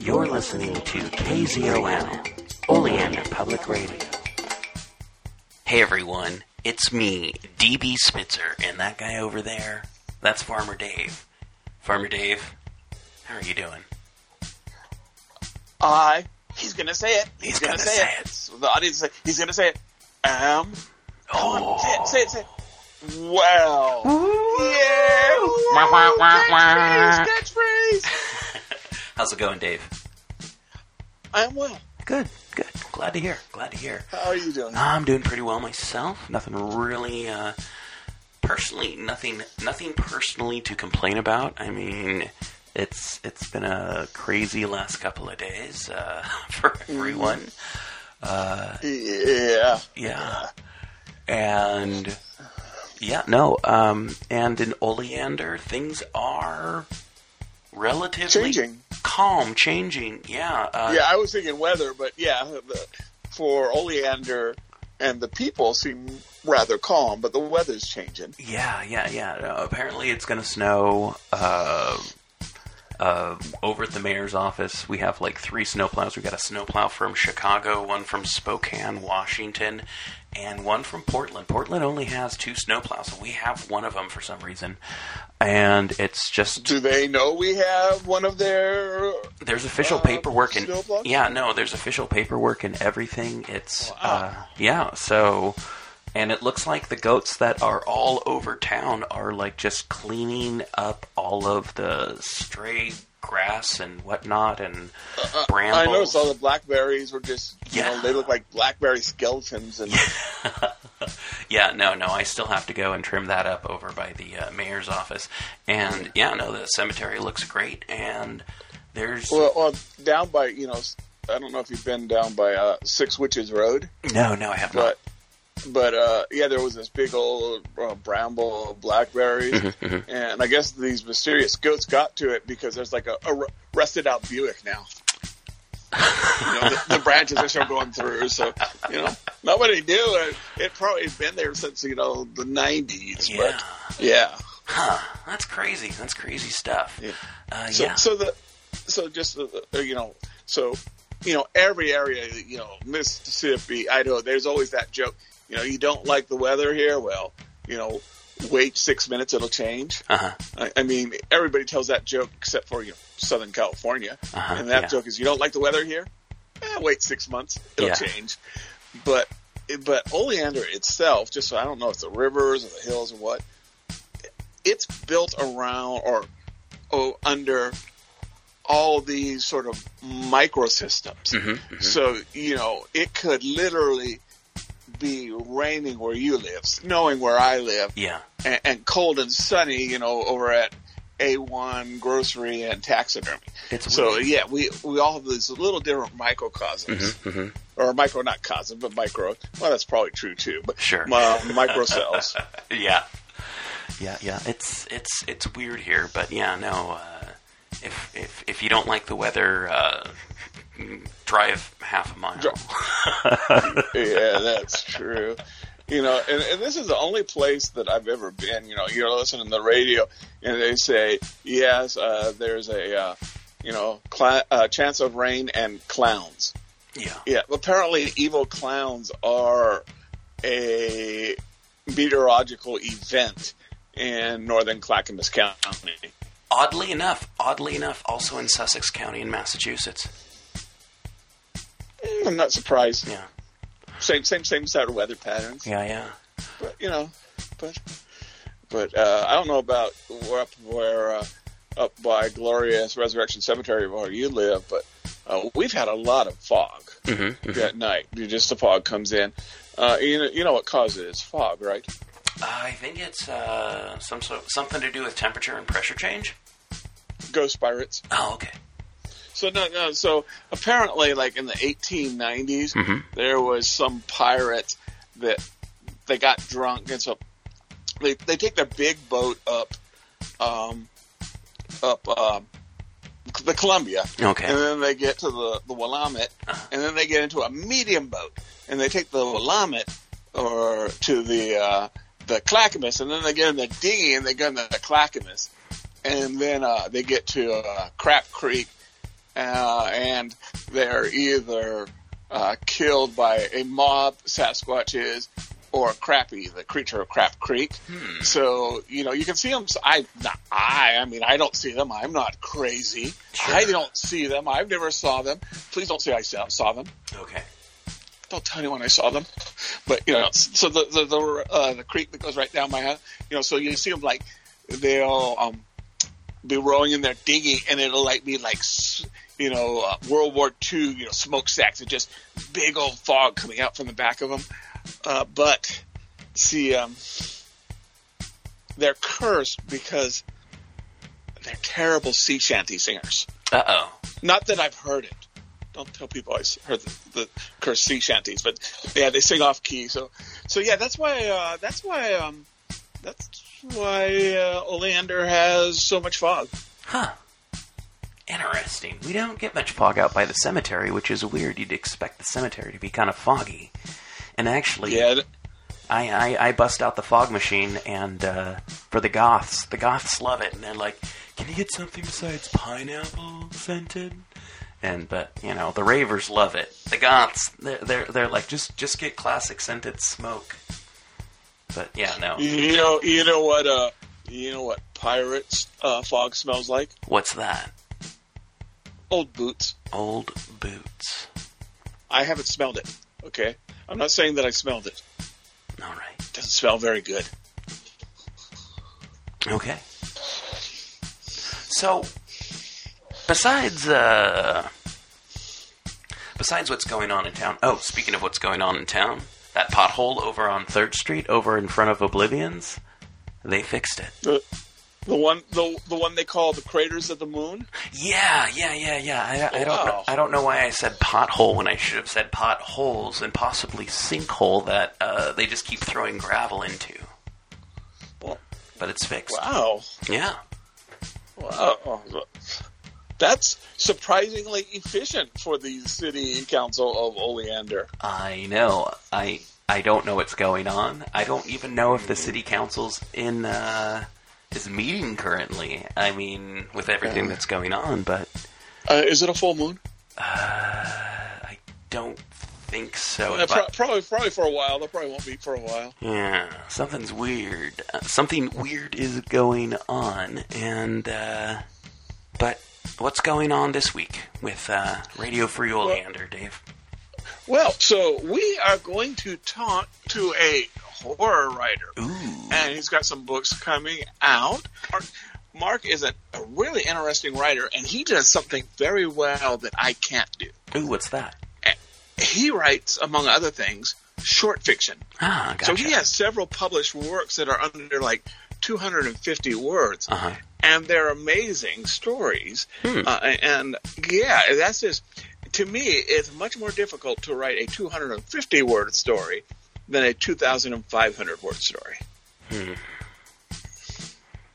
You're listening to KZOL, Oleander Public Radio. Hey everyone, it's me, D.B. Spitzer, and that guy over there, that's Farmer Dave. Farmer Dave, how are you doing? He's gonna say it. He's gonna say it. So the audience is like, he's gonna say it. Say it. Well. Yeah. Catchphrase. How's it going, Dave? I am well. Good. Glad to hear. How are you doing? I'm doing pretty well myself. Nothing really, personally, nothing personally to complain about. I mean, it's been a crazy last couple of days for everyone. Yeah. And yeah, no. And in Oleander, things are relatively changing. Yeah. I was thinking weather, but yeah, for Oleander and the people seem rather calm, but the weather's changing. Yeah. No, apparently, it's going to snow. Over at the mayor's office, we have like 3 snowplows. We got a snowplow from Chicago, one from Spokane, Washington, and one from Portland. Portland only has 2 snowplows, and we have one of them for some reason. And it's just... Do they know we have one of their... There's official paperwork and... Snowplows? Yeah, no, there's official paperwork and everything. It's... Wow. Yeah, so... And it looks like the goats that are all over town are, like, just cleaning up all of the stray grass and whatnot and brambles. I noticed all the blackberries were just, you know, they look like blackberry skeletons. And I still have to go and trim that up over by the mayor's office. And, the cemetery looks great, and there's... Well, down by, I don't know if you've been down by Six Witches Road. No, I have not. But, there was this big old bramble of blackberries, and I guess these mysterious goats got to it because there's like a rusted-out Buick now. The branches are still going through, so, nobody knew. It probably had been there since, the 90s. Yeah. But, yeah. Huh. That's crazy stuff. Yeah. So every area, Mississippi, Idaho, there's always that joke. You don't like the weather here? Well, wait 6 minutes, it'll change. Uh-huh. I mean, everybody tells that joke except for, Southern California. Uh-huh, and that joke is, you don't like the weather here? Wait 6 months, it'll change. But Oleander itself, just I don't know if it's the rivers or the hills or what, it's built around or under all these sort of microsystems. Mm-hmm. So, it could literally... be raining where you live, snowing where I live, and cold and sunny, over at A1 Grocery and Taxidermy. It's weird. Yeah, we all have these little different microcosms, or not cosms, but micro. Well, that's probably true too. But sure, microcells. Yeah. It's weird here, but if you don't like the weather. Drive half a mile. Yeah, that's true. And this is the only place that I've ever been. You're listening to the radio, and they say, yes, there's a, chance of rain and clowns. Yeah. Yeah, apparently evil clowns are a meteorological event in northern Clackamas County. Oddly enough, also in Sussex County in Massachusetts. I'm not surprised. Yeah. Same sort of weather patterns. Yeah. But, I don't know about up by Glorious Resurrection Cemetery where you live, but we've had a lot of fog at night. Just the fog comes in. You know what causes it is fog, right? I think it's something to do with temperature and pressure change. Ghost pirates. Oh, okay. So no. So apparently, like in the 1890s, there was some pirates that they got drunk, and so they take their big boat up the Columbia, okay, and then they get to the Willamette, and then they get into a medium boat, and they take the Willamette or to the Clackamas, and then they get in the dinghy and they go in the Clackamas, and then they get to Crap Creek. and they're either killed by a mob, Sasquatches, or Crappy, the creature of Crap Creek. So, you know, you can see them. I don't see them. I'm not crazy. Sure. I don't see them. I've never saw them. Please don't say I saw them. Okay. Don't tell anyone I saw them. But, you know, so the creek that goes right down my house, you know, so you see them, like, they'll be rowing in there digging, and it'll, like, be like, you know, World War II, you know, smokestacks and just big old fog coming out from the back of them. But, see, they're cursed because they're terrible sea shanty singers. Uh-oh. Not that I've heard it. Don't tell people I heard the cursed sea shanties, but yeah, they sing off key. So yeah, that's why Oleander has so much fog. Huh. Interesting. We don't get much fog out by the cemetery, which is weird. You'd expect the cemetery to be kind of foggy. And actually, yeah. I bust out the fog machine, and for the Goths love it. And they're like, can you get something besides pineapple scented? But you know, the ravers love it. The Goths, they're like, just get classic scented smoke. But yeah, no. You know what pirates fog smells like? What's that? Old boots. Old boots. I haven't smelled it. Okay, I'm not saying that I smelled it. All right. Doesn't smell very good. Okay. So. Besides what's going on in town... Oh, speaking of what's going on in town, that pothole over on 3rd Street, over in front of Oblivion's, they fixed it. The one they call the Craters of the Moon? Yeah. I don't know why I said pothole when I should have said potholes and possibly sinkhole that they just keep throwing gravel into. Well, but it's fixed. Wow. Yeah. Wow. That's surprisingly efficient for the city council of Oleander. I know. I don't know what's going on. I don't even know if the city council's in is meeting currently. I mean, with everything that's going on, but is it a full moon? I don't think so. Yeah, probably for a while. There probably won't be for a while. Yeah, something's weird. Something weird is going on, and but. What's going on this week with Radio Free Oleander, Dave? Well, so we are going to talk to a horror writer. Ooh. And he's got some books coming out. Mark is a really interesting writer, and he does something very well that I can't do. Ooh, what's that? He writes, among other things, short fiction. Ah, gotcha. So he has several published works that are under, like, 250 words. Uh-huh. And they're amazing stories. And yeah, that's just, to me, it's much more difficult to write a 250-word story than a 2,500-word story.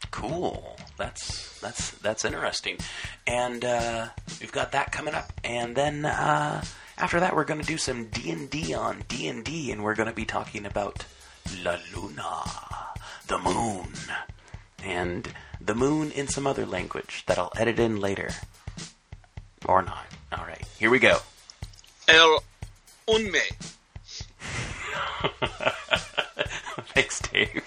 Cool. That's interesting. And we've got that coming up. And then after that, we're going to do some D&D on D&D, and we're going to be talking about La Luna, the moon, and... the moon in some other language that I'll edit in later. Or not. All right. Here we go. El Unme. Thanks, Dave.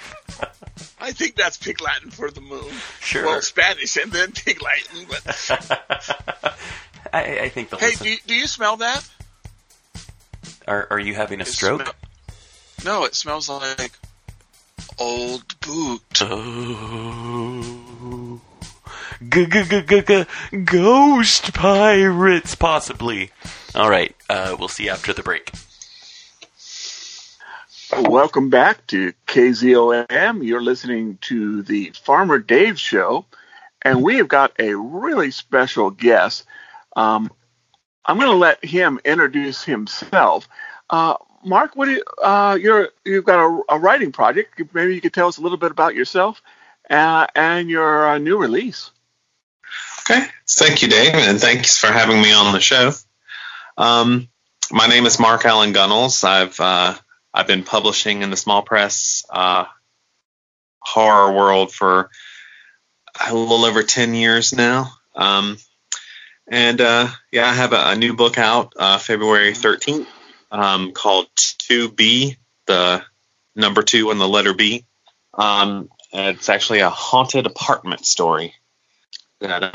I think that's Pig Latin for the moon. Sure. Well, Spanish and then Pig Latin. But... I think the do you smell that? Are you having a stroke? No, it smells like... old boot. Oh. Ghost pirates, possibly. All right, we'll see you after the break. Welcome back to KZOM. You're listening to the Farmer Dave Show, and we have got a really special guest. I'm going to let him introduce himself. Mark, what do you, you've got a writing project. Maybe you could tell us a little bit about yourself and your new release. Okay. Thank you, Dave, and thanks for having me on the show. My name is Mark Allen Gunnels. I've been publishing in the small press horror world for a little over 10 years now. And I have a new book out February 13th called 2B, the number 2 and the letter B. It's actually a haunted apartment story that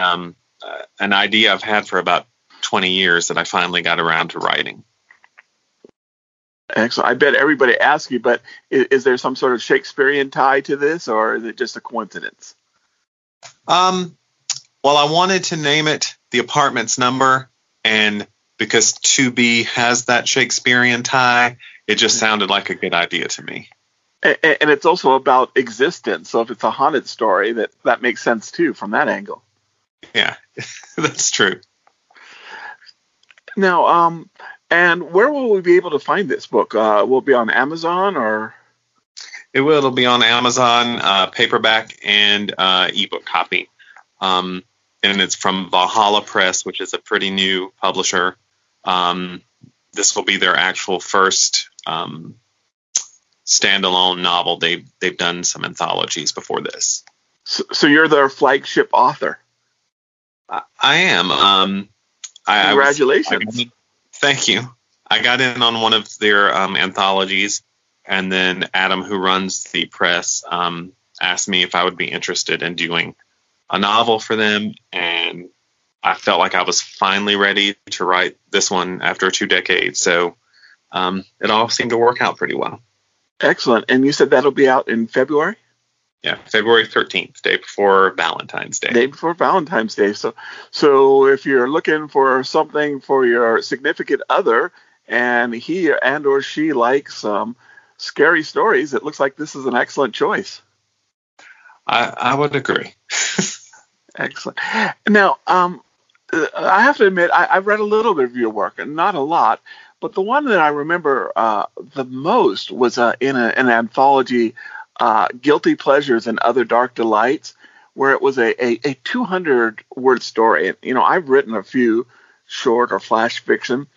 an idea I've had for about 20 years that I finally got around to writing. Excellent. I bet everybody asks you, but is there some sort of Shakespearean tie to this, or is it just a coincidence? Well, I wanted to name it the apartment's number, and because 2B has that Shakespearean tie, it just sounded like a good idea to me. And it's also about existence, so if it's a haunted story, that makes sense too from that angle. Yeah, that's true. Now, and where will we be able to find this book? Will it be on Amazon, or? It will. It'll be on Amazon, paperback and ebook copy. And it's from Valhalla Press, which is a pretty new publisher. This will be their actual first standalone novel. They've done some anthologies before this. So you're their flagship author. I am. Congratulations. Thank you. I got in on one of their anthologies, and then Adam, who runs the press, asked me if I would be interested in doing a novel for them, and I felt like I was finally ready to write this one after 2 decades, so it all seemed to work out pretty well. Excellent. And you said that'll be out in February? Yeah, February 13th, day before Valentine's Day. Day before Valentine's Day. So if you're looking for something for your significant other, and he and or she likes scary stories, it looks like this is an excellent choice. I would agree. Excellent. Now, I have to admit, I've read a little bit of your work, not a lot, but the one that I remember the most was in an anthology, Guilty Pleasures and Other Dark Delights, where it was a 200-word story. And, I've written a few short or flash fiction,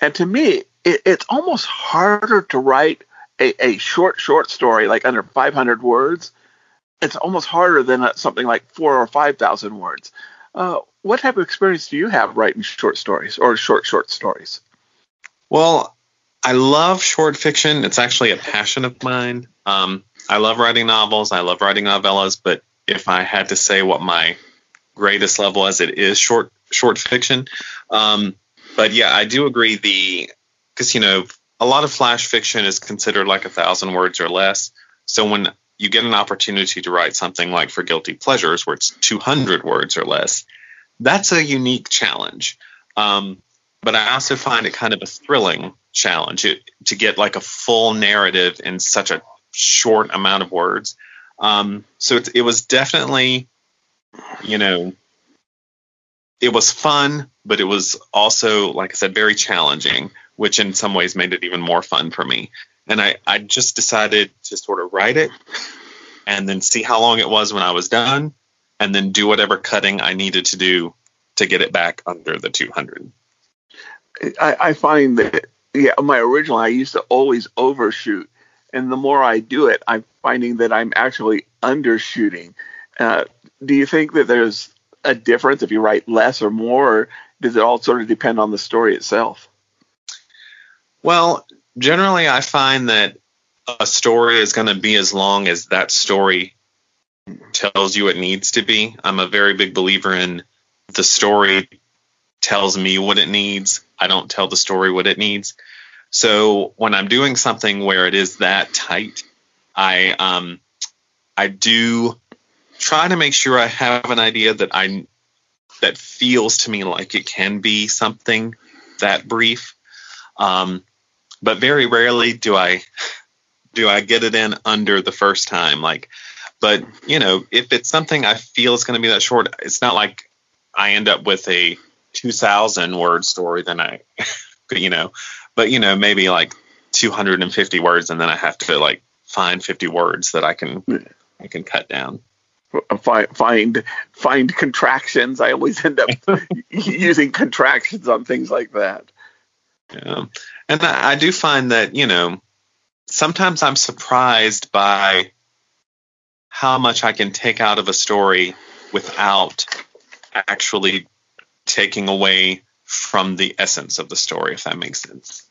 and to me, it's almost harder to write a short story, like under 500 words. It's almost harder than something like 4,000 or 5,000 words. What type of experience do you have writing short stories or short stories? Well, I love short fiction. It's actually a passion of mine. I love writing novels. I love writing novellas. But if I had to say what my greatest love was, it is short fiction. But yeah, I do agree. Because a lot of flash fiction is considered like 1,000 words or less. So when you get an opportunity to write something like for Guilty Pleasures, where it's 200 words or less, that's a unique challenge. But I also find it kind of a thrilling challenge to get like a full narrative in such a short amount of words. So it was definitely, it was fun, but it was also, like I said, very challenging, which in some ways made it even more fun for me. And I just decided to sort of write it and then see how long it was when I was done and then do whatever cutting I needed to do to get it back under the 200. I find that, my original, I used to always overshoot. And the more I do it, I'm finding that I'm actually undershooting. Do you think that there's a difference if you write less or more? Or does it all sort of depend on the story itself? Well, generally, I find that a story is going to be as long as that story tells you it needs to be. I'm a very big believer in the story tells me what it needs. I don't tell the story what it needs. So when I'm doing something where it is that tight, I do try to make sure I have an idea that feels to me like it can be something that brief. But very rarely do I get it in under the first time. But if it's something I feel it's going to be that short, it's not like I end up with a 2,000-word story. Then I, maybe like 250 words, and then I have to find 50 words that I can cut down. Find contractions. I always end up using contractions on things like that. Yeah. And I do find that, sometimes I'm surprised by how much I can take out of a story without actually taking away from the essence of the story, if that makes sense.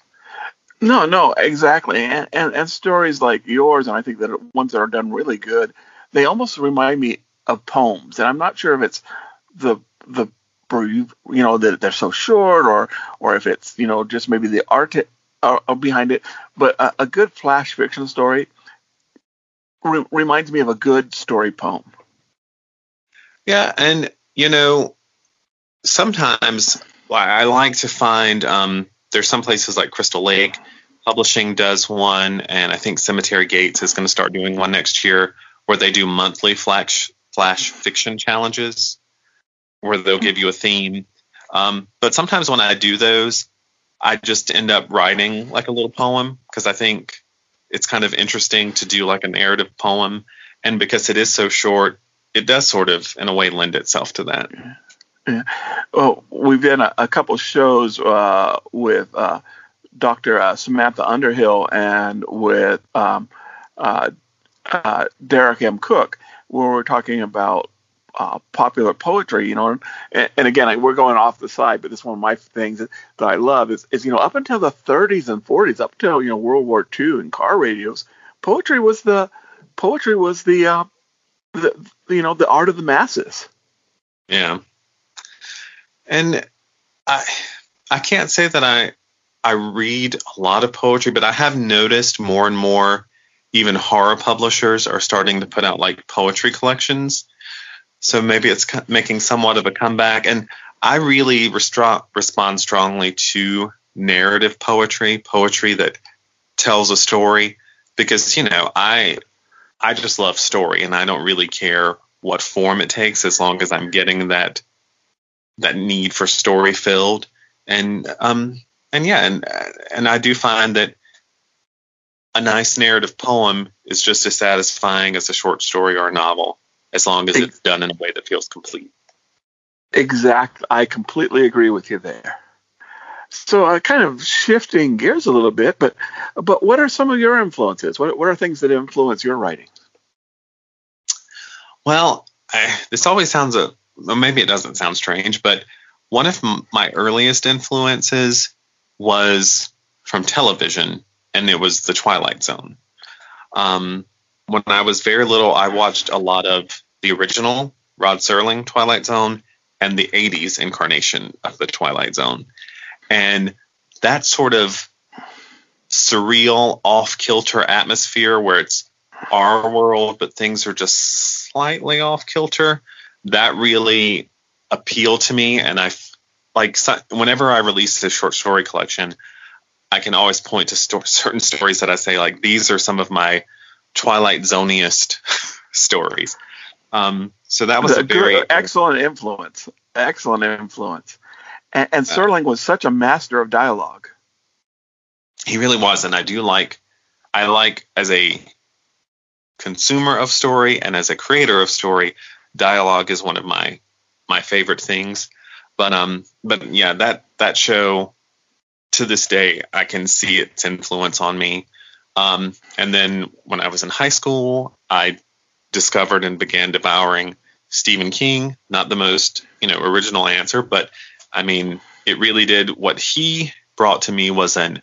No, exactly. And stories like yours, and I think that ones that are done really good, they almost remind me of poems. And I'm not sure if it's the that they're so short, or if it's just maybe the art behind it. But a good flash fiction story reminds me of a good story poem. Yeah, and sometimes I like to find there's some places like Crystal Lake Publishing does one, and I think Cemetery Gates is going to start doing one next year, where they do monthly flash fiction challenges, where they'll give you a theme. But sometimes when I do those, I just end up writing like a little poem, because I think it's kind of interesting to do like a narrative poem, and because it is so short, it does sort of in a way lend itself to that. Yeah. Well, we've done a couple shows with Dr. Samantha Underhill and with Derek M. Cook, where we're talking about popular poetry, and again, we're going off the side, but this one of my things that I love is up until the 30s and 40s, up till World War II and car radios, poetry was the the art of the masses. Yeah. And I can't say that I read a lot of poetry, but I have noticed more and more even horror publishers are starting to put out like poetry collections. So maybe it's making somewhat of a comeback. And I really respond strongly to narrative poetry that tells a story, because, I just love story, and I don't really care what form it takes as long as I'm getting that need for story filled. And I do find that a nice narrative poem is just as satisfying as a short story or a novel, as long as it's done in a way that feels complete. Exactly. I completely agree with you there. So kind of shifting gears a little bit, but what are some of your influences? What are things that influence your writing? Well, this always sounds maybe it doesn't sound strange, but one of my earliest influences was from television, and it was The Twilight Zone. When I was very little, I watched a lot of the original Rod Serling Twilight Zone and the 80s incarnation of the Twilight Zone. And that sort of surreal, off-kilter atmosphere where it's our world, but things are just slightly off-kilter, that really appealed to me. And whenever I release a short story collection, I can always point to certain stories that I say, like, these are some of my Twilight Zone-iest stories. So that was a very excellent influence. And Serling was such a master of dialogue. He really was, and I do like as a consumer of story and as a creator of story, dialogue is one of my favorite things. But yeah, that show to this day, I can see its influence on me. And then when I was in high school, I discovered and began devouring Stephen King. Not the most, original answer, but I mean, it really did. What he brought to me was an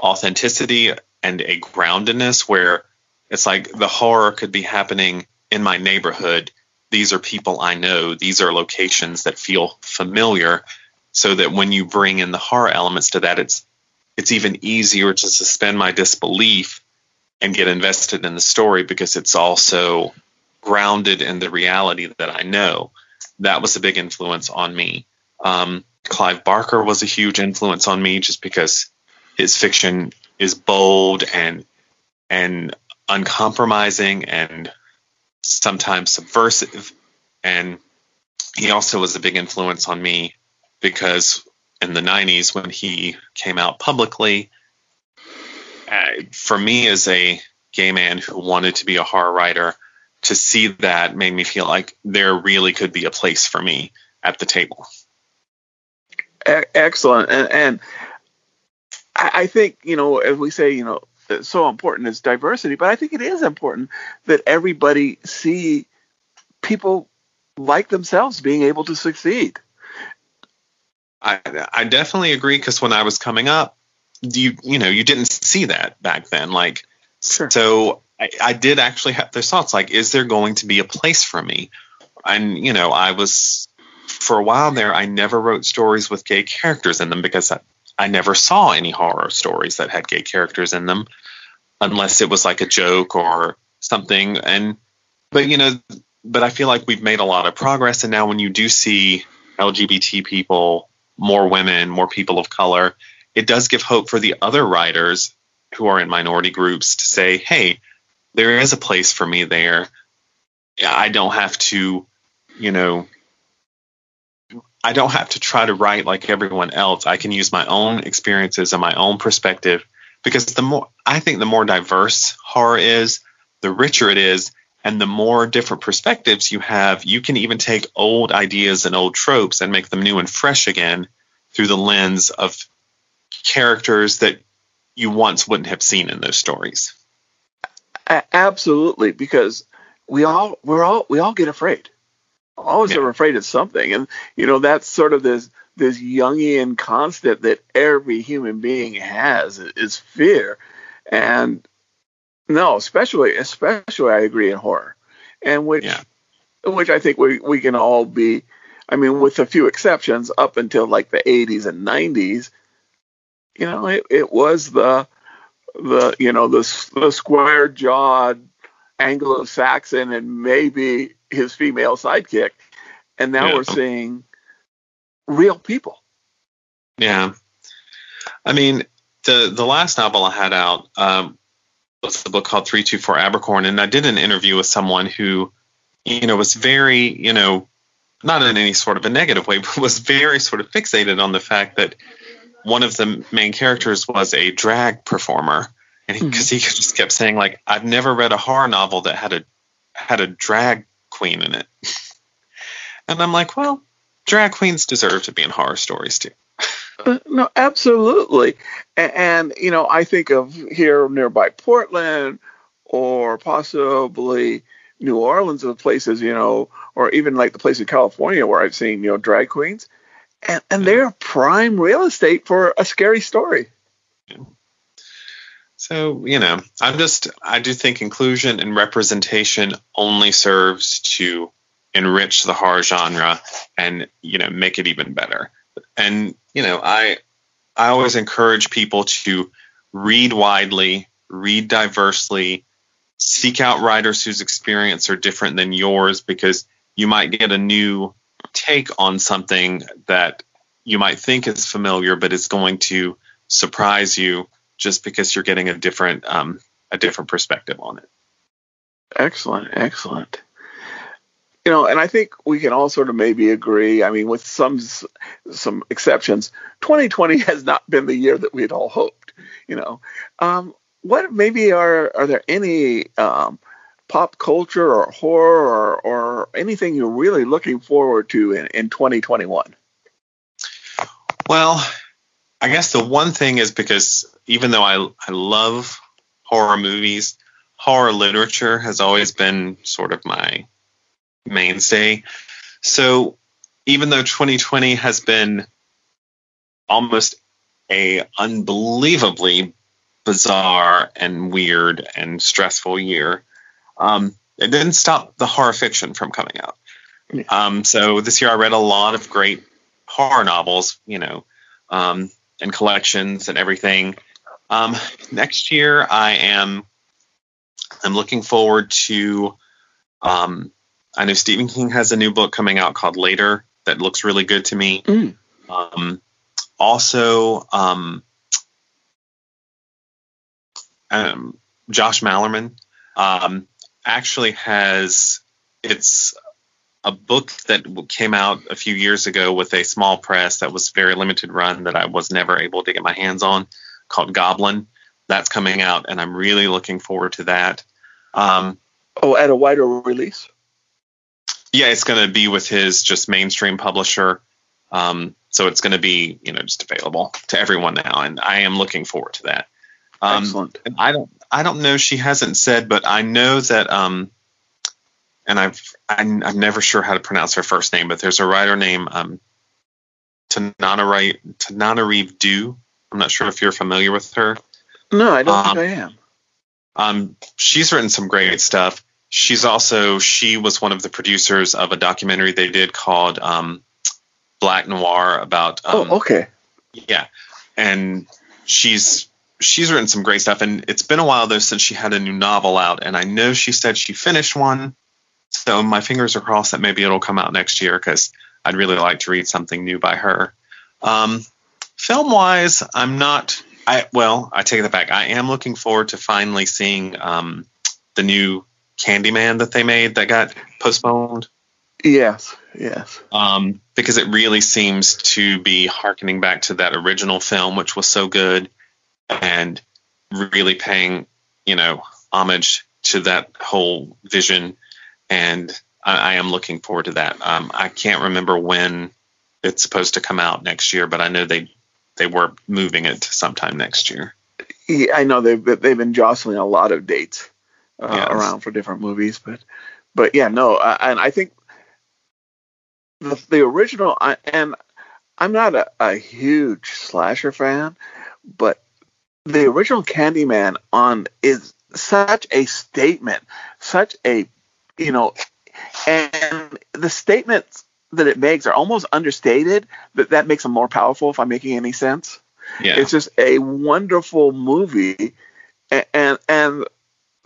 authenticity and a groundedness where it's like the horror could be happening in my neighborhood. These are people I know. These are locations that feel familiar, so that when you bring in the horror elements to that, it's even easier to suspend my disbelief and get invested in the story, because it's also grounded in the reality that I know. That was a big influence on me. Clive Barker was a huge influence on me, just because his fiction is bold and uncompromising and sometimes subversive. And he also was a big influence on me because in the 90s, when he came out publicly, for me as a gay man who wanted to be a horror writer, to see that made me feel like there really could be a place for me at the table. Excellent. And I think, as we say, so important is diversity, but I think it is important that everybody see people like themselves being able to succeed. I definitely agree, because when I was coming up, you didn't see that back then. Like, sure. So I did actually have those thoughts, like, is there going to be a place for me? And, I was, for a while there, I never wrote stories with gay characters in them, because I never saw any horror stories that had gay characters in them, unless it was like a joke or something. But I feel like we've made a lot of progress. And now when you do see LGBT people, more women, more people of color, it does give hope for the other writers who are in minority groups to say, hey, there is a place for me there. I don't have to, I don't have to try to write like everyone else. I can use my own experiences and my own perspective, because the more diverse horror is, the richer it is, and the more different perspectives you have. You can even take old ideas and old tropes and make them new and fresh again through the lens of characters that you once wouldn't have seen in those stories. Absolutely, because we all get afraid. Always are afraid of something, and that's sort of this Jungian constant that every human being has is fear. And no, especially I agree in horror, and which I think we can all be. I mean, with a few exceptions, up until like the 80s and 90s, it was the square jawed Anglo-Saxon and maybe his female sidekick, and now we're seeing real people. Yeah, I mean, the last novel I had out was a book called 324 Abercorn, and I did an interview with someone who, was very, not in any sort of a negative way, but was very sort of fixated on the fact that one of the main characters was a drag performer, and because he just kept saying, like, I've never read a horror novel that had a drag queen in it. And I'm like, well, drag queens deserve to be in horror stories too. No, absolutely. And I think of here nearby Portland, or possibly New Orleans, of places, or even like the place in California where I've seen, drag queens, and they're prime real estate for a scary story. Yeah. So, I do think inclusion and representation only serves to enrich the horror genre and, make it even better. And, I always encourage people to read widely, read diversely, seek out writers whose experience are different than yours, because you might get a new take on something that you might think is familiar, but it's going to surprise you, just because you're getting a different perspective on it. Excellent. And I think we can all sort of maybe agree, I mean, with some exceptions, 2020 has not been the year that we'd all hoped, What maybe are there any pop culture or horror or anything you're really looking forward to in 2021? Well, I guess the one thing is, because even though I love horror movies, horror literature has always been sort of my mainstay. So even though 2020 has been almost an unbelievably bizarre and weird and stressful year, it didn't stop the horror fiction from coming out. Yeah. So this year I read a lot of great horror novels, and collections and everything. Next year I'm looking forward to, I know Stephen King has a new book coming out called Later that looks really good to me. Josh Malerman actually has, it's a book that came out a few years ago with a small press that was very limited run that I was never able to get my hands on, called Goblin. That's coming out, and I'm really looking forward to that. At a wider release? Yeah, it's going to be with his just mainstream publisher. So it's going to be, just available to everyone now, and I am looking forward to that. Excellent. I don't know. She hasn't said, but I know that and I'm never sure how to pronounce her first name, but there's a writer named Tananarive Dew. I'm not sure if you're familiar with her. No, I don't think I am. She's written some great stuff. She was one of the producers of a documentary they did called Black Noir about. Yeah, and she's written some great stuff, and it's been a while though since she had a new novel out, and I know she said she finished one. So my fingers are crossed that maybe it'll come out next year, because I'd really like to read something new by her. Film-wise, I take that back. I am looking forward to finally seeing the new Candyman that they made that got postponed. Yes. Because it really seems to be harkening back to that original film, which was so good, and really paying, homage to that whole vision. And I am looking forward to that. I can't remember when it's supposed to come out next year, but I know they were moving it to sometime next year. Yeah, I know they've been jostling a lot of dates around for different movies, but yeah, no. And I think the original, and I'm not a huge slasher fan, but the original Candyman is such a statement, such a and the statements that it makes are almost understated, that makes them more powerful, if I'm making any sense. Yeah. It's just a wonderful movie, and the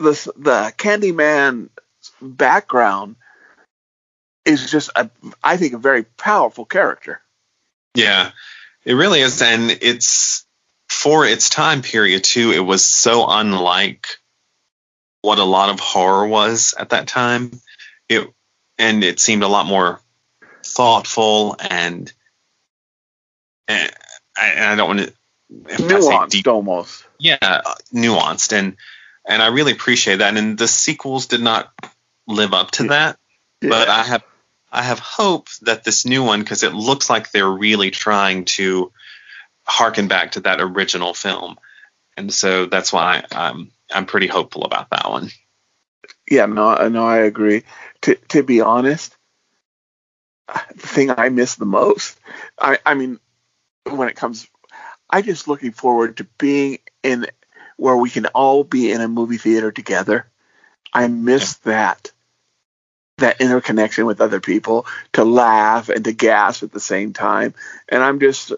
Candyman background is just, I think, a very powerful character. Yeah, it really is, and it's, for its time period, too, it was so unlike what a lot of horror was at that time. It seemed a lot more thoughtful and I don't want to nuanced deep, almost. Yeah, nuanced, and I really appreciate that. And the sequels did not live up to that, but I have hope that this new one, because it looks like they're really trying to harken back to that original film, and so that's why I'm pretty hopeful about that one. Yeah, no, I agree. To be honest, the thing I miss the most, I mean, when it comes, I'm just looking forward to being in where we can all be in a movie theater together. I miss that interconnection with other people, to laugh and to gasp at the same time. And I'm just,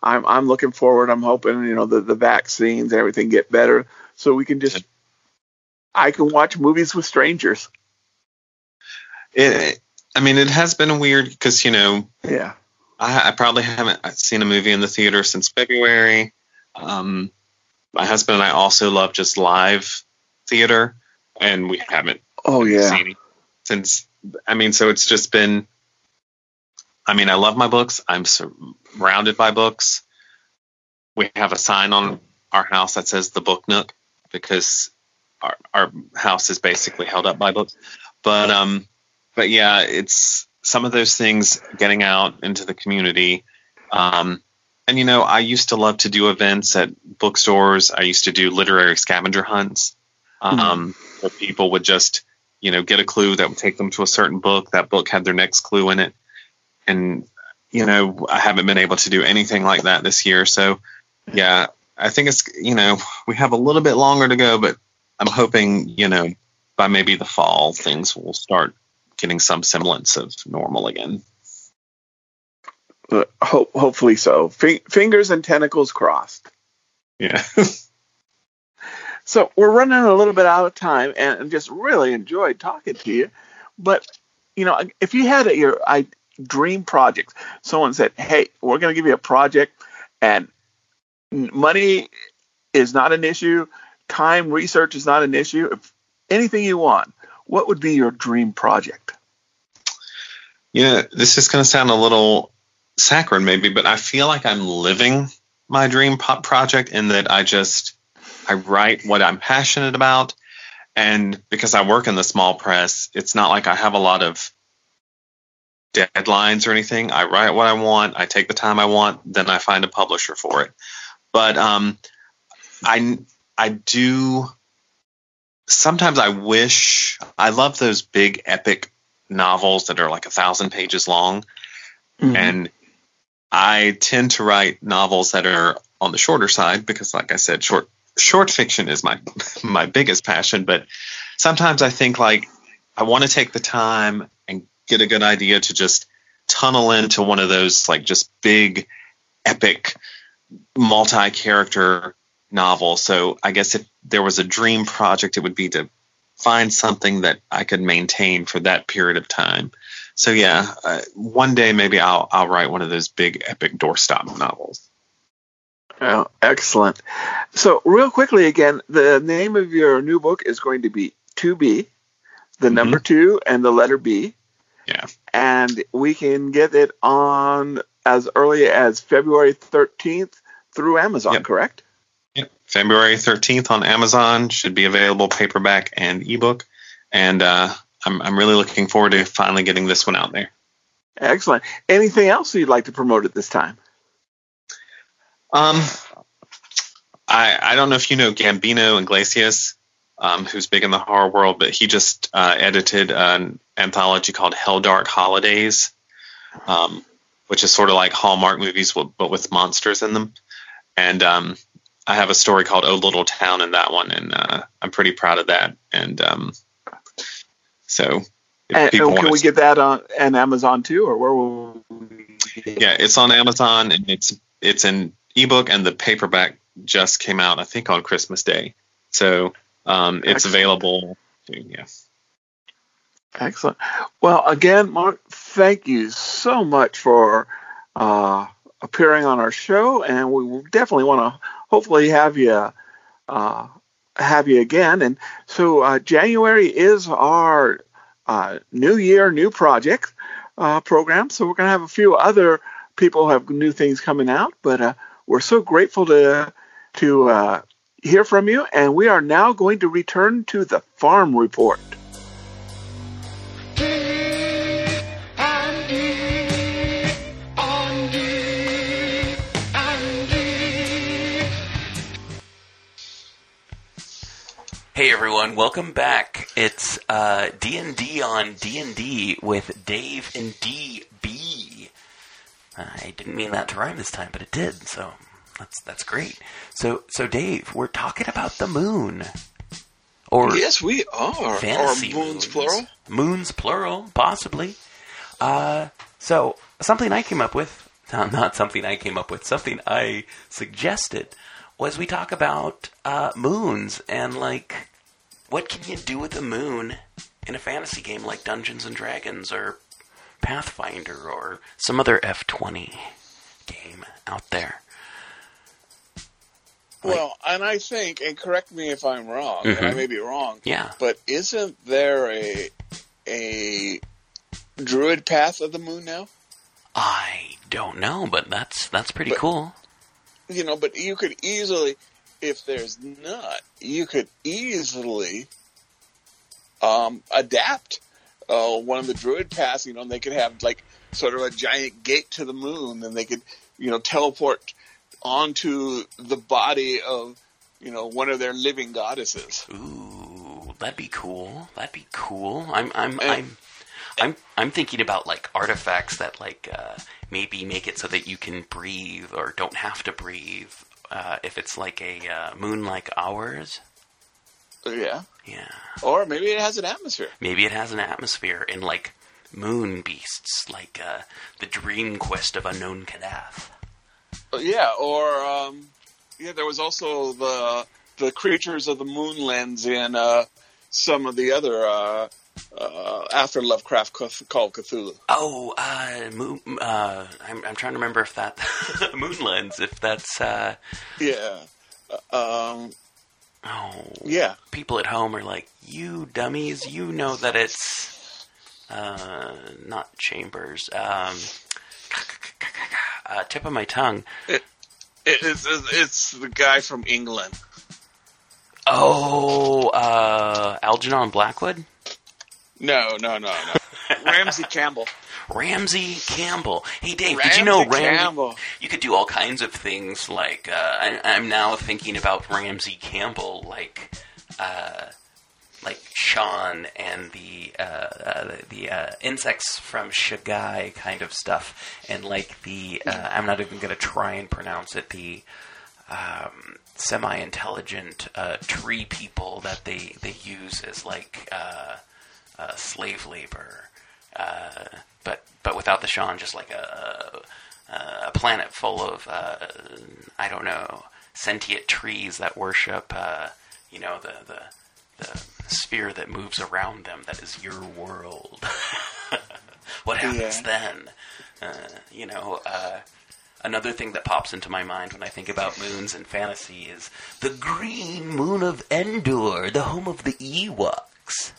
I'm looking forward. I'm hoping, the vaccines, everything get better, so we can just, I can watch movies with strangers. It has been weird because, I probably haven't seen a movie in the theater since February. My husband and I also love just live theater, and we haven't seen it since. So it's just been, I love my books. I'm surrounded by books. We have a sign on our house that says The Book Nook, because our house is basically held up by books. But yeah, it's some of those things, getting out into the community. And I used to love to do events at bookstores. I used to do literary scavenger hunts, where people would just, get a clue that would take them to a certain book. That book had their next clue in it. And, I haven't been able to do anything like that this year. So yeah, I think it's, we have a little bit longer to go, but I'm hoping, by maybe the fall, things will start getting some semblance of normal again. Hopefully so. Fingers and tentacles crossed. Yeah. So we're running a little bit out of time, and just really enjoyed talking to you. But, if you had your dream project, someone said, hey, we're going to give you a project, and money is not an issue, time, research is not an issue, if anything you want, what would be your dream project? Yeah, this is going to sound a little saccharine maybe, but I feel like I'm living my dream project, in that I write what I'm passionate about. And because I work in the small press, it's not like I have a lot of deadlines or anything. I write what I want. I take the time I want. Then I find a publisher for it. But I do. Sometimes I love those big epic novels that are like 1,000 pages long. Mm-hmm. And I tend to write novels that are on the shorter side because, like I said, short fiction is my biggest passion. But sometimes I think, like, I want to take the time and get a good idea to just tunnel into one of those, like, just big, epic, multi-character novels. So I guess if there was a dream project, it would be to find something that I could maintain for that period of time. So yeah, one day maybe I'll write one of those big epic doorstop novels. Oh, excellent. So real quickly again, the name of your new book is going to be 2B, the number 2 and the letter B. Yeah. And we can get it on as early as February 13th through Amazon, correct? Yep. February 13th on Amazon, should be available paperback and ebook. And I'm really looking forward to finally getting this one out there. Excellent. Anything else you'd like to promote at this time? I don't know if you know Gambino Iglesias, who's big in the horror world, but he just edited an anthology called Hell Dark Holidays, which is sort of like Hallmark movies, but with monsters in them. And I have a story called Oh Little Town in that one, and I'm pretty proud of that. And so can we get that on Amazon too, or where will we get it? Yeah, it's on Amazon, and it's an ebook, and the paperback just came out, I think, on Christmas Day. So it's available. Yes. Excellent. Well, again, Mark, thank you so much for appearing on our show, and we will definitely want to hopefully have you again. And so January is our new year, new project program. So we're going to have a few other people who have new things coming out, but we're so grateful to hear from you. And we are now going to return to the Farm Report. Hey everyone, welcome back. It's D&D on D&D with Dave and D.B. I didn't mean that to rhyme this time, but it did, so that's great. So Dave, we're talking about the moon. Or yes, we are. Fantasy or moons, plural? Moons, plural, possibly. So something I came up with, not something I came up with, something I suggested was we talk about moons and, like, what can you do with a moon in a fantasy game like Dungeons & Dragons or Pathfinder or some other F20 game out there? Like, well, and I think, and correct me if I'm wrong, and I may be wrong, but isn't there a druid path of the moon now? I don't know, but that's pretty cool. You know, but you could easily... If there's not, you could easily adapt one of the druid paths, you know, and they could have, like, sort of a giant gate to the moon, and they could, you know, teleport onto the body of, you know, one of their living goddesses. Ooh, that'd be cool. I'm thinking about, like, artifacts that, like, maybe make it so that you can breathe or don't have to breathe. If it's like a moon like ours. Yeah. Or maybe it has an atmosphere. And, like, moon beasts, like the Dream Quest of Unknown Kadath. Yeah, or there was also the Creatures of the Moonlands in some of the other after Lovecraft called Cthulhu. Oh, I'm trying to remember if that Moonlands, if that's People at home are like, you dummies, you know that it's not Chambers. Tip of my tongue. It's the guy from England. Oh, Algernon Blackwood? No. Ramsey Campbell. Hey, Dave, did you know Ramsey? You could do all kinds of things. Like, I'm now thinking about Ramsey Campbell, like like Shaun and the insects from Shagai kind of stuff, and like the I'm not even going to try and pronounce it, the semi-intelligent tree people that they use as like slave labor, but without the Shaun, just like a planet full of I don't know, sentient trees that worship the sphere that moves around them that is your world. What happens then? Another thing that pops into my mind when I think about moons and fantasy is the green moon of Endor, the home of the Ewoks.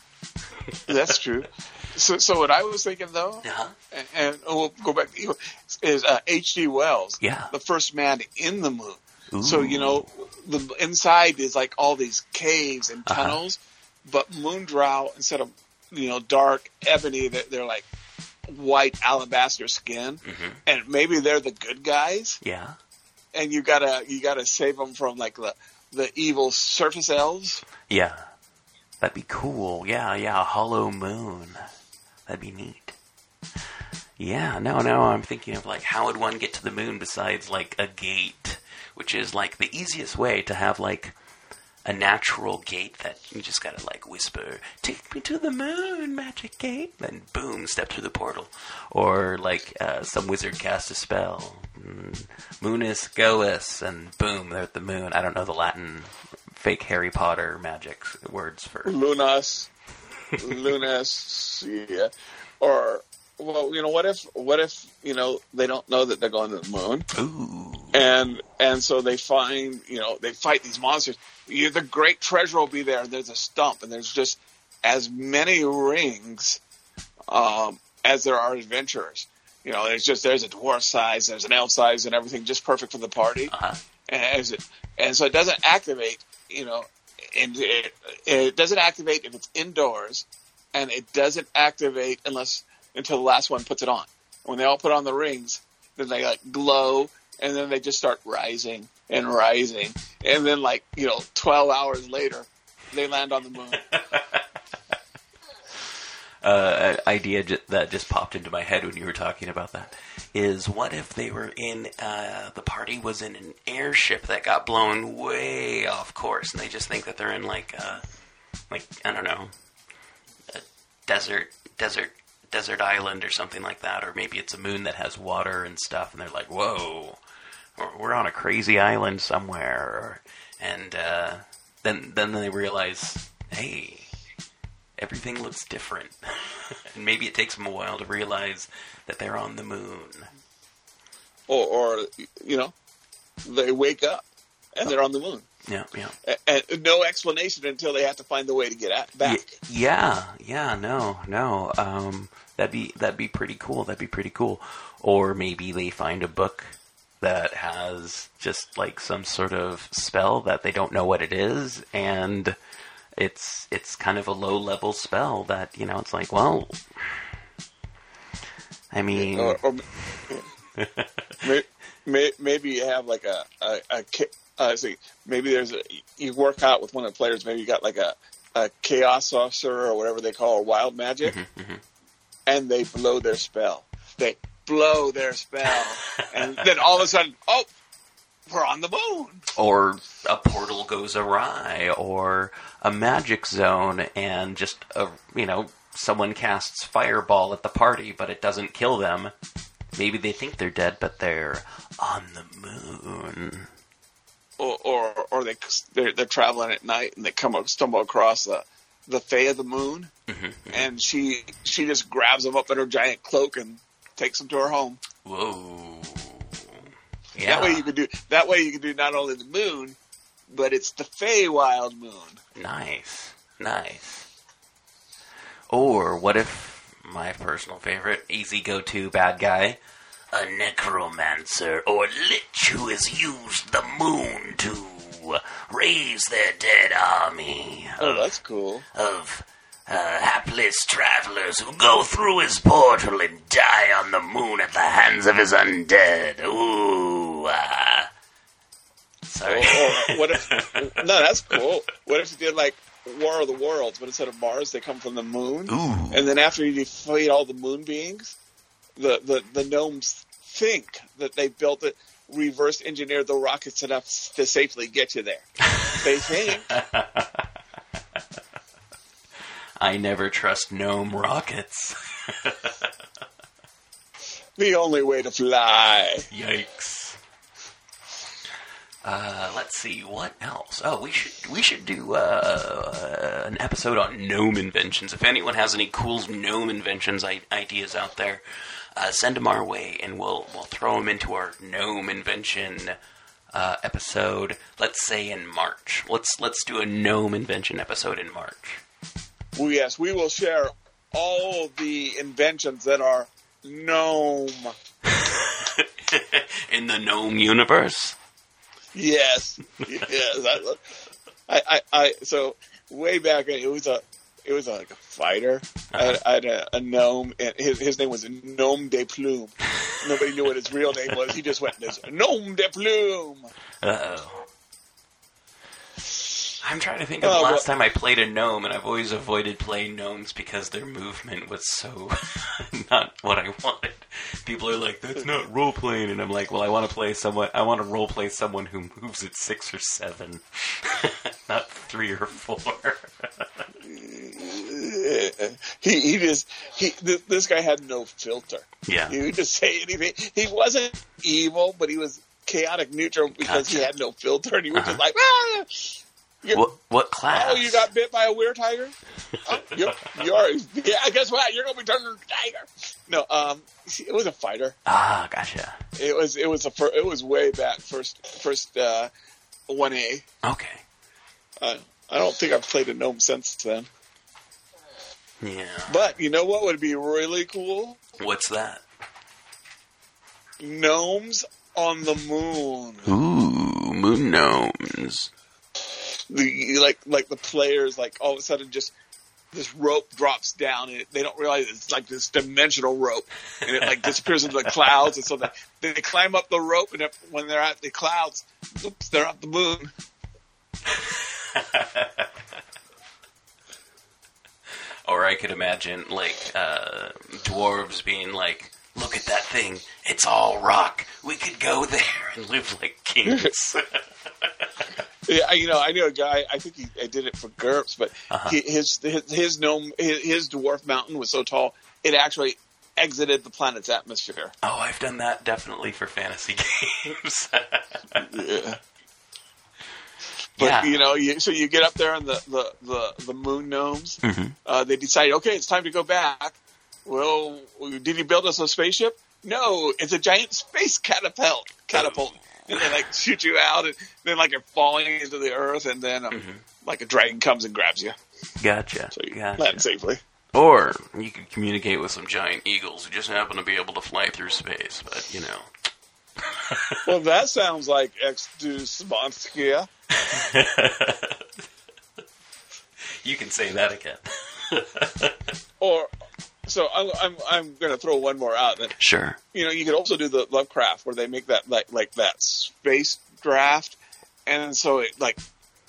That's true. So what I was thinking, though, and we'll go back to Ewoks, is H.G. Wells, the first man in the moon. Ooh. So, the inside is like all these caves and tunnels, but Moondrow, instead of, dark ebony, they're like white alabaster skin, and maybe they're the good guys. Yeah. And you gotta save them from like the evil surface elves. Yeah. That'd be cool. Yeah. A hollow moon. That'd be neat. Yeah. No. I'm thinking of like, how would one get to the moon besides like a gate? Which is like the easiest way to have like a natural gate that you just gotta like whisper, "Take me to the moon, magic gate," and boom, step through the portal. Or like some wizard cast a spell, "Moonus goes," and boom, they're at the moon. I don't know the Latin fake Harry Potter magic words for lunas, yeah. Or well, what if they don't know that they're going to the moon? Ooh. And so they find, they fight these monsters. The great treasure will be there. There's a stump, and there's just as many rings as there are adventurers. There's a dwarf size, there's an elf size, and everything just perfect for the party. Uh-huh. And so it doesn't activate, and it doesn't activate if it's indoors, and it doesn't activate until the last one puts it on. When they all put on the rings, then they like glow. And then they just start rising and rising. And then, 12 hours later, they land on the moon. An idea that just popped into my head when you were talking about that is, what if they were in the party was in an airship that got blown way off course, and they just think that they're in, I don't know, a desert island or something like that, or maybe it's a moon that has water and stuff, and they're like, whoa, we're on a crazy island somewhere. And then they realize, hey, everything looks different. And maybe it takes them a while to realize that they're on the moon. Or they wake up and they're on the moon. Yeah. And no explanation until they have to find the way to get back. No. That'd be pretty cool. Or maybe they find a book that has just like some sort of spell that they don't know what it is, and it's kind of a low level spell that it's like, well, I mean. Maybe you have like a maybe you work out with one of the players. Maybe you got like a chaos saucer or whatever they call wild magic, and they blow their spell. And then all of a sudden, oh, we're on the moon. Or a portal goes awry, or a magic zone, and just someone casts fireball at the party, but it doesn't kill them. Maybe they think they're dead, but they're on the moon. Or they're traveling at night and they stumble across the Fae of the Moon, and she just grabs them up in her giant cloak and takes them to her home. Whoa! Yeah. That way you can do not only the moon, but it's the Fae Wild Moon. Nice. Or what if my personal favorite, easy go-to bad guy? A necromancer or lich who has used the moon to raise their dead army. That's cool. Of hapless travelers who go through his portal and die on the moon at the hands of his undead. Ooh. Sorry. What if? No, that's cool. What if you did like War of the Worlds, but instead of Mars, they come from the moon. Ooh. And then after you defeat all the moon beings, the gnomes think that they built it, reverse engineered the rockets enough to safely get you there. They think. I never trust gnome rockets. The only way to fly. Yikes. Let's see, what else? Oh, we should do an episode on gnome inventions. If anyone has any cool gnome inventions ideas out there, send them our way, and we'll throw them into our gnome invention episode. Let's say in March. Let's do a gnome invention episode in March. Well, yes, we will share all the inventions that are gnome in the gnome universe. Yes, yes. I so way back it was like a fighter. I had a gnome, and his name was Gnome de Plume. Nobody knew what his real name was. He just went as Gnome de Plume. Uh-oh. I'm trying to think of the last time I played a gnome, and I've always avoided playing gnomes because their movement was so not what I wanted. People are like, that's not role-playing, and I'm like, well, I want to role-play someone who moves at 6 or 7, not 3 or 4. This guy had no filter. Yeah. He would just say anything. He wasn't evil, but he was chaotic neutral because he had no filter, and he was just like, ah! What class? Oh, you got bit by a weird tiger? Oh, guess what? You're going to be turned into a tiger. No, it was a fighter. Ah, gotcha. It was way back, first 1A. Okay. I don't think I've played a gnome since then. Yeah. But you know what would be really cool? What's that? Gnomes on the moon. Ooh, moon gnomes. Like the players, like all of a sudden, just this rope drops down, and they don't realize it's like this dimensional rope, and it like disappears into the clouds, and so they climb up the rope, and when they're at the clouds, oops, they're at the moon. Or I could imagine like dwarves being like, "Look at that thing! It's all rock. We could go there and live like kings." Yeah, I knew a guy. I think I did it for GURPS, but his dwarf mountain was so tall it actually exited the planet's atmosphere. Oh, I've done that definitely for fantasy games. Yeah. But so you get up there and the moon gnomes. Mm-hmm. They decide, okay, it's time to go back. Well, did you build us a spaceship? No, it's a giant space catapult. And they, like, shoot you out, and then, like, you're falling into the earth, and then, like, a dragon comes and grabs you. Gotcha. So you land safely. Or you could communicate with some giant eagles who just happen to be able to fly through space, but, Well, that sounds like X-Deuce Monskia. You can say that again. Or... So I'm going to throw one more out. Sure. You could also do the Lovecraft where they make that like that space draft, and so it like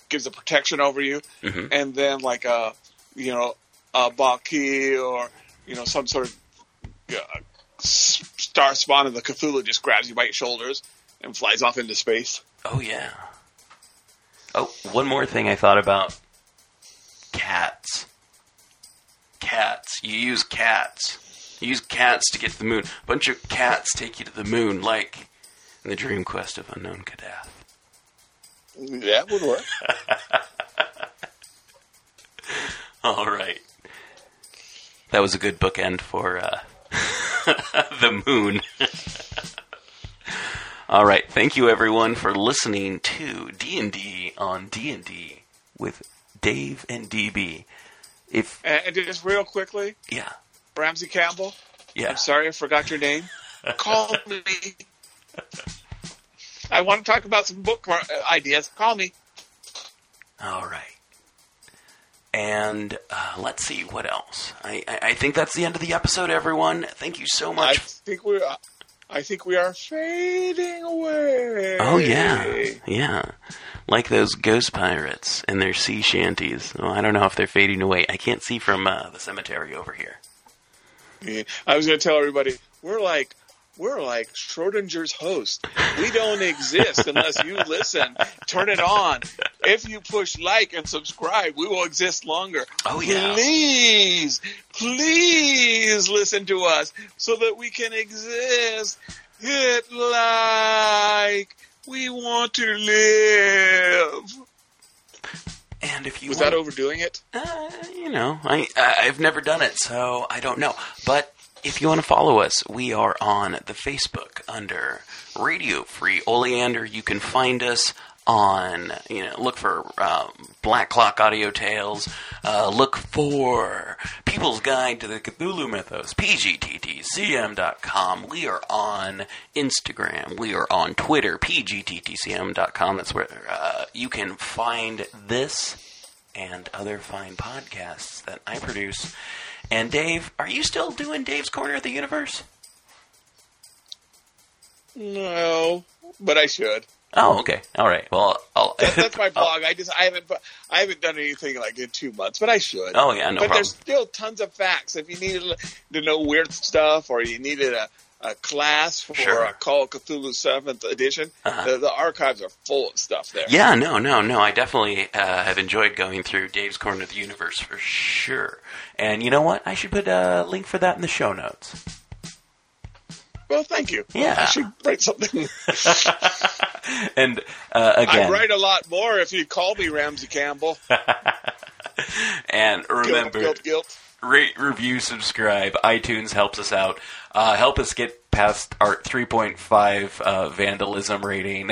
gives a protection over you, and then like a Baki or some sort of star spawn of the Cthulhu just grabs you by your shoulders and flies off into space. Oh yeah. Oh, one more thing I thought about: cats. You use cats to get to the moon. A bunch of cats take you to the moon, like in the Dream Quest of Unknown Kadath. That would work. All right. That was a good bookend for the moon. All right. Thank you, everyone, for listening to D&D on D&D with Dave and DB. And just real quickly, Ramsey Campbell, I'm sorry I forgot your name. Call me. I want to talk about some book ideas. Call me. All right. And let's see what else. I think that's the end of the episode, everyone. Thank you so much. I think we are fading away. Oh yeah. like those ghost pirates and their sea shanties. Oh, I don't know if they're fading away. I can't see from the cemetery over here. Yeah, I was going to tell everybody, we're like Schrodinger's host. We don't exist unless you listen. Turn it on. If you push like and subscribe, we will exist longer. Oh, yeah. Please listen to us so that we can exist. Hit like. We want to live. And if you was that overdoing it? You know, I've never done it, so I don't know. But if you want to follow us, we are on the Facebook under Radio Free Oleander. You can find us on, look for Black Clock Audio Tales. Look for People's Guide to the Cthulhu Mythos, PGTTCM.com. We are on Instagram. We are on Twitter, PGTTCM.com. That's where you can find this and other fine podcasts that I produce. And Dave, are you still doing Dave's Corner of the Universe? No, but I should. Oh, okay. All right. Well, that's my blog. I haven't done anything like in 2 months, but I should. Oh yeah, no problem. But there's still tons of facts. If you needed to know weird stuff, or you needed a class for a Call of Cthulhu 7th edition, the archives are full of stuff there. Yeah, no. I definitely have enjoyed going through Dave's Corner of the Universe for sure. And you know what? I should put a link for that in the show notes. Well, thank you. Yeah. I should write something. And again, I'd write a lot more if you'd call me Ramsey Campbell. And remember... Guilt. Rate, review, subscribe. iTunes helps us out. Help us get past our 3.5 vandalism rating.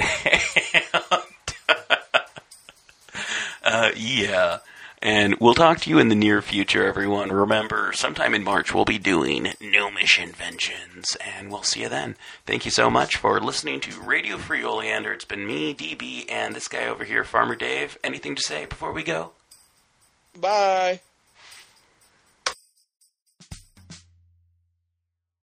Yeah. And we'll talk to you in the near future, everyone. Remember, sometime in March we'll be doing Gnomish Inventions, and we'll see you then. Thank you so much for listening to Radio Free Oleander. It's been me, DB, and this guy over here, Farmer Dave. Anything to say before we go? Bye.